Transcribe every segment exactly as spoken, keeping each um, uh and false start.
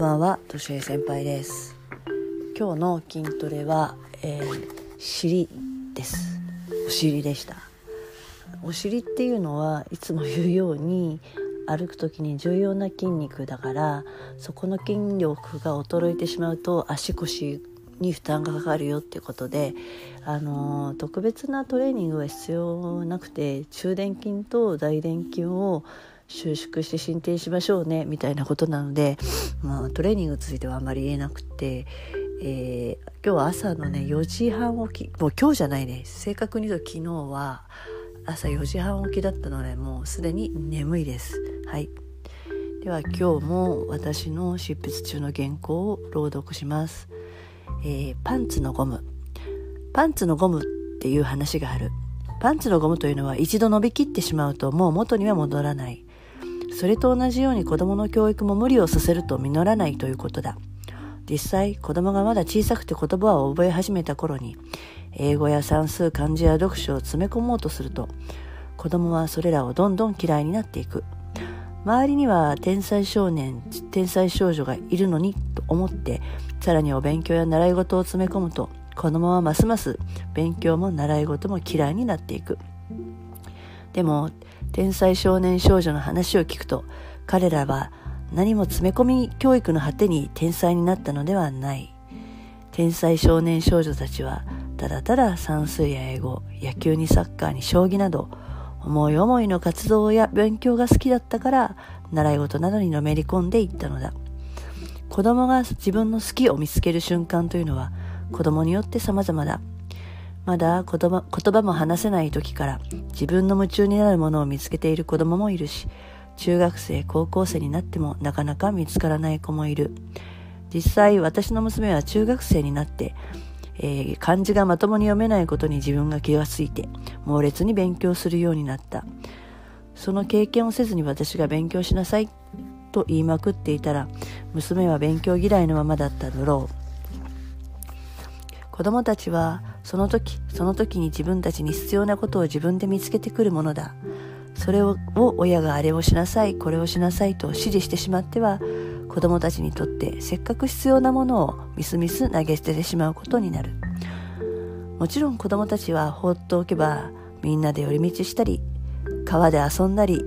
ばんは、としえ先輩です。今日の筋トレは、えー、尻です。お尻でした。お尻っていうのはいつも言うように歩くときに重要な筋肉だから、そこの筋力が衰えてしまうと足腰に負担がかかるよってことで、あのー、特別なトレーニングは必要なくて、中殿筋と大殿筋を収縮して伸展しましょうねみたいなことなので、まあ、トレーニングについてはあまり言えなくて、えー、今日は朝のねよじはん起き、もう今日じゃないね、正確に言うと昨日は朝よじはん起きだったので、もうすでに眠いです。はい、では今日も私の執筆中の原稿を朗読します。えー、パンツのゴムパンツのゴムっていう話がある。パンツのゴムというのは一度伸びきってしまうともう元には戻らない。それと同じように子どもの教育も無理をさせると実らないということだ。実際、子どもがまだ小さくて言葉を覚え始めた頃に英語や算数、漢字や読書を詰め込もうとすると、子どもはそれらをどんどん嫌いになっていく。周りには天才少年、天才少女がいるのにと思って、さらにお勉強や習い事を詰め込むと、子どもはますます勉強も習い事も嫌いになっていく。でも天才少年少女の話を聞くと、彼らは何も詰め込み教育の果てに天才になったのではない。天才少年少女たちはただただ算数や英語、野球にサッカーに将棋など、思い思いの活動や勉強が好きだったから、習い事などにのめり込んでいったのだ。子供が自分の好きを見つける瞬間というのは子供によって様々だ。まだ言葉、言葉も話せない時から自分の夢中になるものを見つけている子供もいるし、中学生、高校生になってもなかなか見つからない子もいる。実際、私の娘は中学生になって、えー、漢字がまともに読めないことに自分が気がついて、猛烈に勉強するようになった。その経験をせずに私が勉強しなさいと言いまくっていたら、娘は勉強嫌いのままだっただろう。子どもたちはその時その時に自分たちに必要なことを自分で見つけてくるものだ。それを親があれをしなさい、これをしなさいと指示してしまっては、子どもたちにとってせっかく必要なものをみすみす投げ捨ててしまうことになる。もちろん子どもたちは放っておけば、みんなで寄り道したり、川で遊んだり、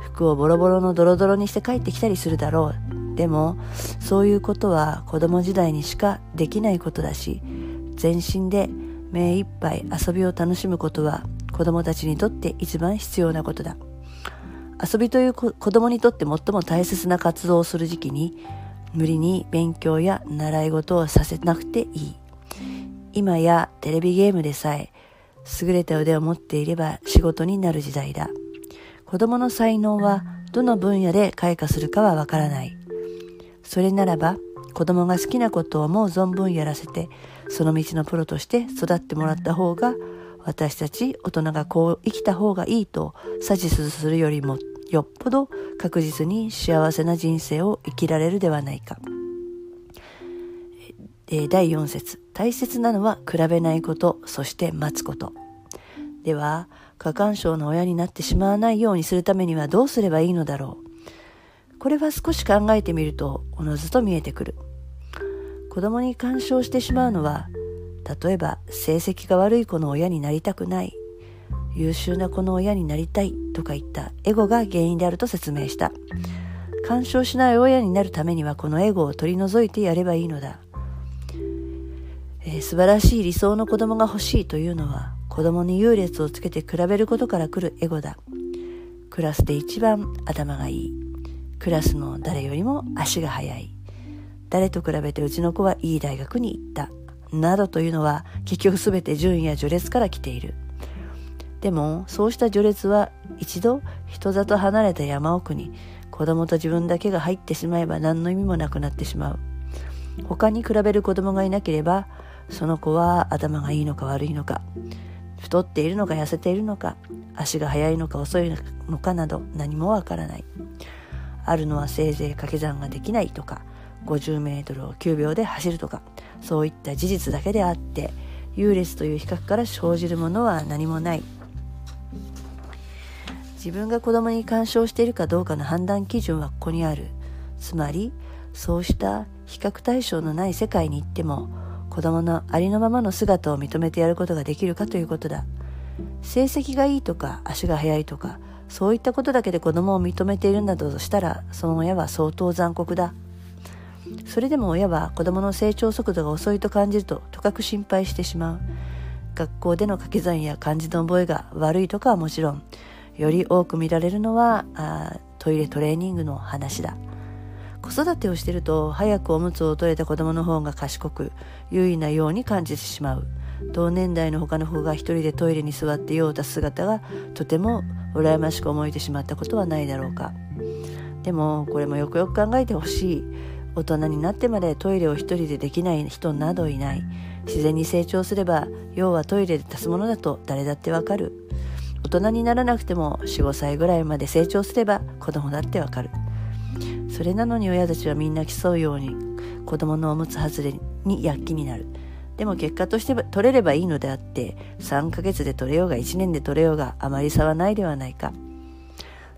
服をボロボロのドロドロにして帰ってきたりするだろう。でもそういうことは子ども時代にしかできないことだし、全身で目いっぱい遊びを楽しむことは子どもたちにとって一番必要なことだ。遊びという子どもにとって最も大切な活動をする時期に、無理に勉強や習い事をさせなくていい。今やテレビゲームでさえ優れた腕を持っていれば仕事になる時代だ。子どもの才能はどの分野で開花するかはわからない。それならば子どもが好きなことを思う存分やらせて、その道のプロとして育ってもらった方が、私たち大人がこう生きた方がいいと指図するよりもよっぽど確実に幸せな人生を生きられるではないか。で、だいよん節、大切なのは比べないこと、そして待つこと。では過干渉の親になってしまわないようにするためにはどうすればいいのだろう。これは少し考えてみるとおのずと見えてくる。子供に干渉してしまうのは、例えば成績が悪い子の親になりたくない、優秀な子の親になりたいとかいったエゴが原因であると説明した。干渉しない親になるためにはこのエゴを取り除いてやればいいのだ。えー、素晴らしい理想の子供が欲しいというのは、子供に優劣をつけて比べることから来るエゴだ。クラスで一番頭がいい、クラスの誰よりも足が速い、誰と比べてうちの子はいい大学に行ったなどというのは、結局すべて順位や序列から来ている。でもそうした序列は一度人里離れた山奥に子供と自分だけが入ってしまえば何の意味もなくなってしまう。他に比べる子供がいなければ、その子は頭がいいのか悪いのか、太っているのか痩せているのか、足が速いのか遅いのかなど何もわからない。あるのはせいぜい掛け算ができないとか、ごじゅうメートルをきゅうびょうで走るとか、そういった事実だけであって、優劣という比較から生じるものは何もない。自分が子供に干渉しているかどうかの判断基準はここにある。つまりそうした比較対象のない世界に行っても子供のありのままの姿を認めてやることができるかということだ。成績がいいとか足が速いとかそういったことだけで子供を認めているなどとしたら、その親は相当残酷だ。それでも親は子供の成長速度が遅いと感じるととかく心配してしまう。学校での掛け算や漢字の覚えが悪いとかはもちろん、より多く見られるのはあトイレトレーニングの話だ。子育てをしていると早くおむつを取れた子供の方が賢く優位なように感じてしまう。同年代の他の子が一人でトイレに座って用を足す姿がとても羨ましく思えてしまったことはないだろうか。でもこれもよくよく考えてほしい。大人になってまでトイレを一人でできない人などいない。自然に成長すれば用はトイレで足すものだと誰だってわかる。大人にならなくても よん,ご 歳ぐらいまで成長すれば子供だってわかる。それなのに親たちはみんな競うように子供のおむつ外れに躍起になる。でも結果として取れればいいのであって、さんかげつで取れようがいちねんで取れようがあまり差はないではないか。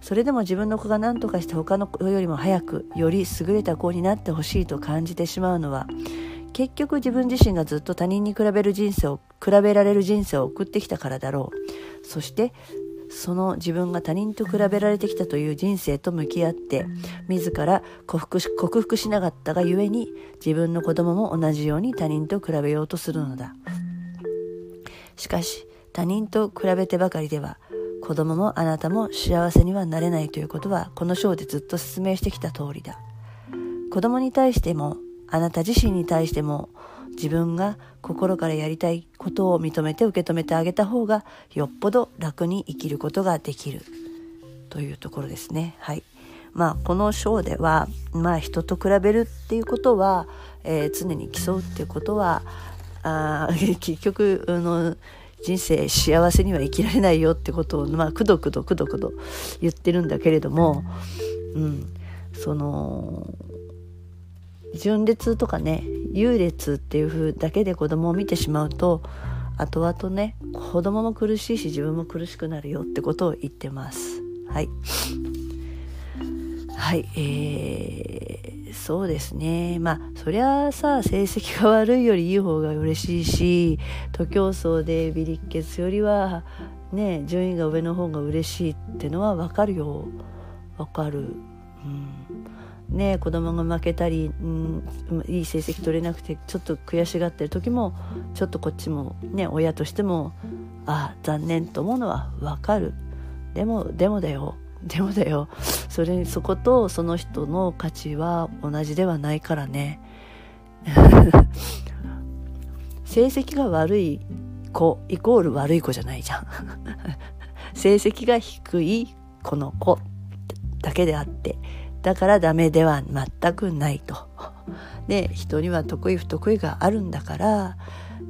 それでも自分の子が何とかして他の子よりも早くより優れた子になってほしいと感じてしまうのは、結局自分自身がずっと他人に比べる人生を比べられる人生を送ってきたからだろう。そしてその自分が他人と比べられてきたという人生と向き合って自ら克服し、克服しなかったがゆえに、自分の子供も同じように他人と比べようとするのだ。しかし他人と比べてばかりでは子供もあなたも幸せにはなれないということは、この章でずっと説明してきた通りだ。子供に対してもあなた自身に対しても、自分が心からやりたいことを認めて受け止めてあげた方がよっぽど楽に生きることができるというところですね。はい。まあこの章では、まあ人と比べるっていうことは、えー、常に競うっていうことは、あ結局あの人生幸せには生きられないよってことを、まあ、くどくどくどくど言ってるんだけれども、うん、その順列とかね優劣っていう風だけで子供を見てしまうと、後々ね子供も苦しいし自分も苦しくなるよってことを言ってます。はいはい、えー、そうですね。まあそりゃあさ、成績が悪いよりいい方が嬉しいし、徒競走でビリッケツよりはね順位が上の方が嬉しいってのはわかるよ、わかる、うん、ねえ子供が負けたり、うん、いい成績取れなくてちょっと悔しがってる時もちょっとこっちもね親としてもあ残念と思うのはわかる。でもでもだよでもだよそれそことその人の価値は同じではないからね成績が悪い子イコール悪い子じゃないじゃん成績が低いこの子だけであって、だからダメでは全くないとで、人には得意不得意があるんだから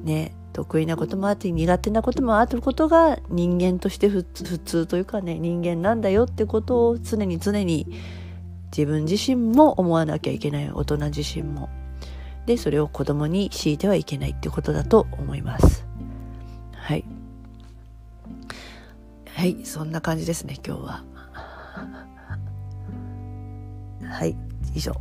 ね、得意なこともあって苦手なこともあることが人間として普通というかね、人間なんだよってことを常に常に自分自身も思わなきゃいけない、大人自身も。でそれを子供に強いてはいけないってことだと思います。はいはい、そんな感じですね今日ははい以上。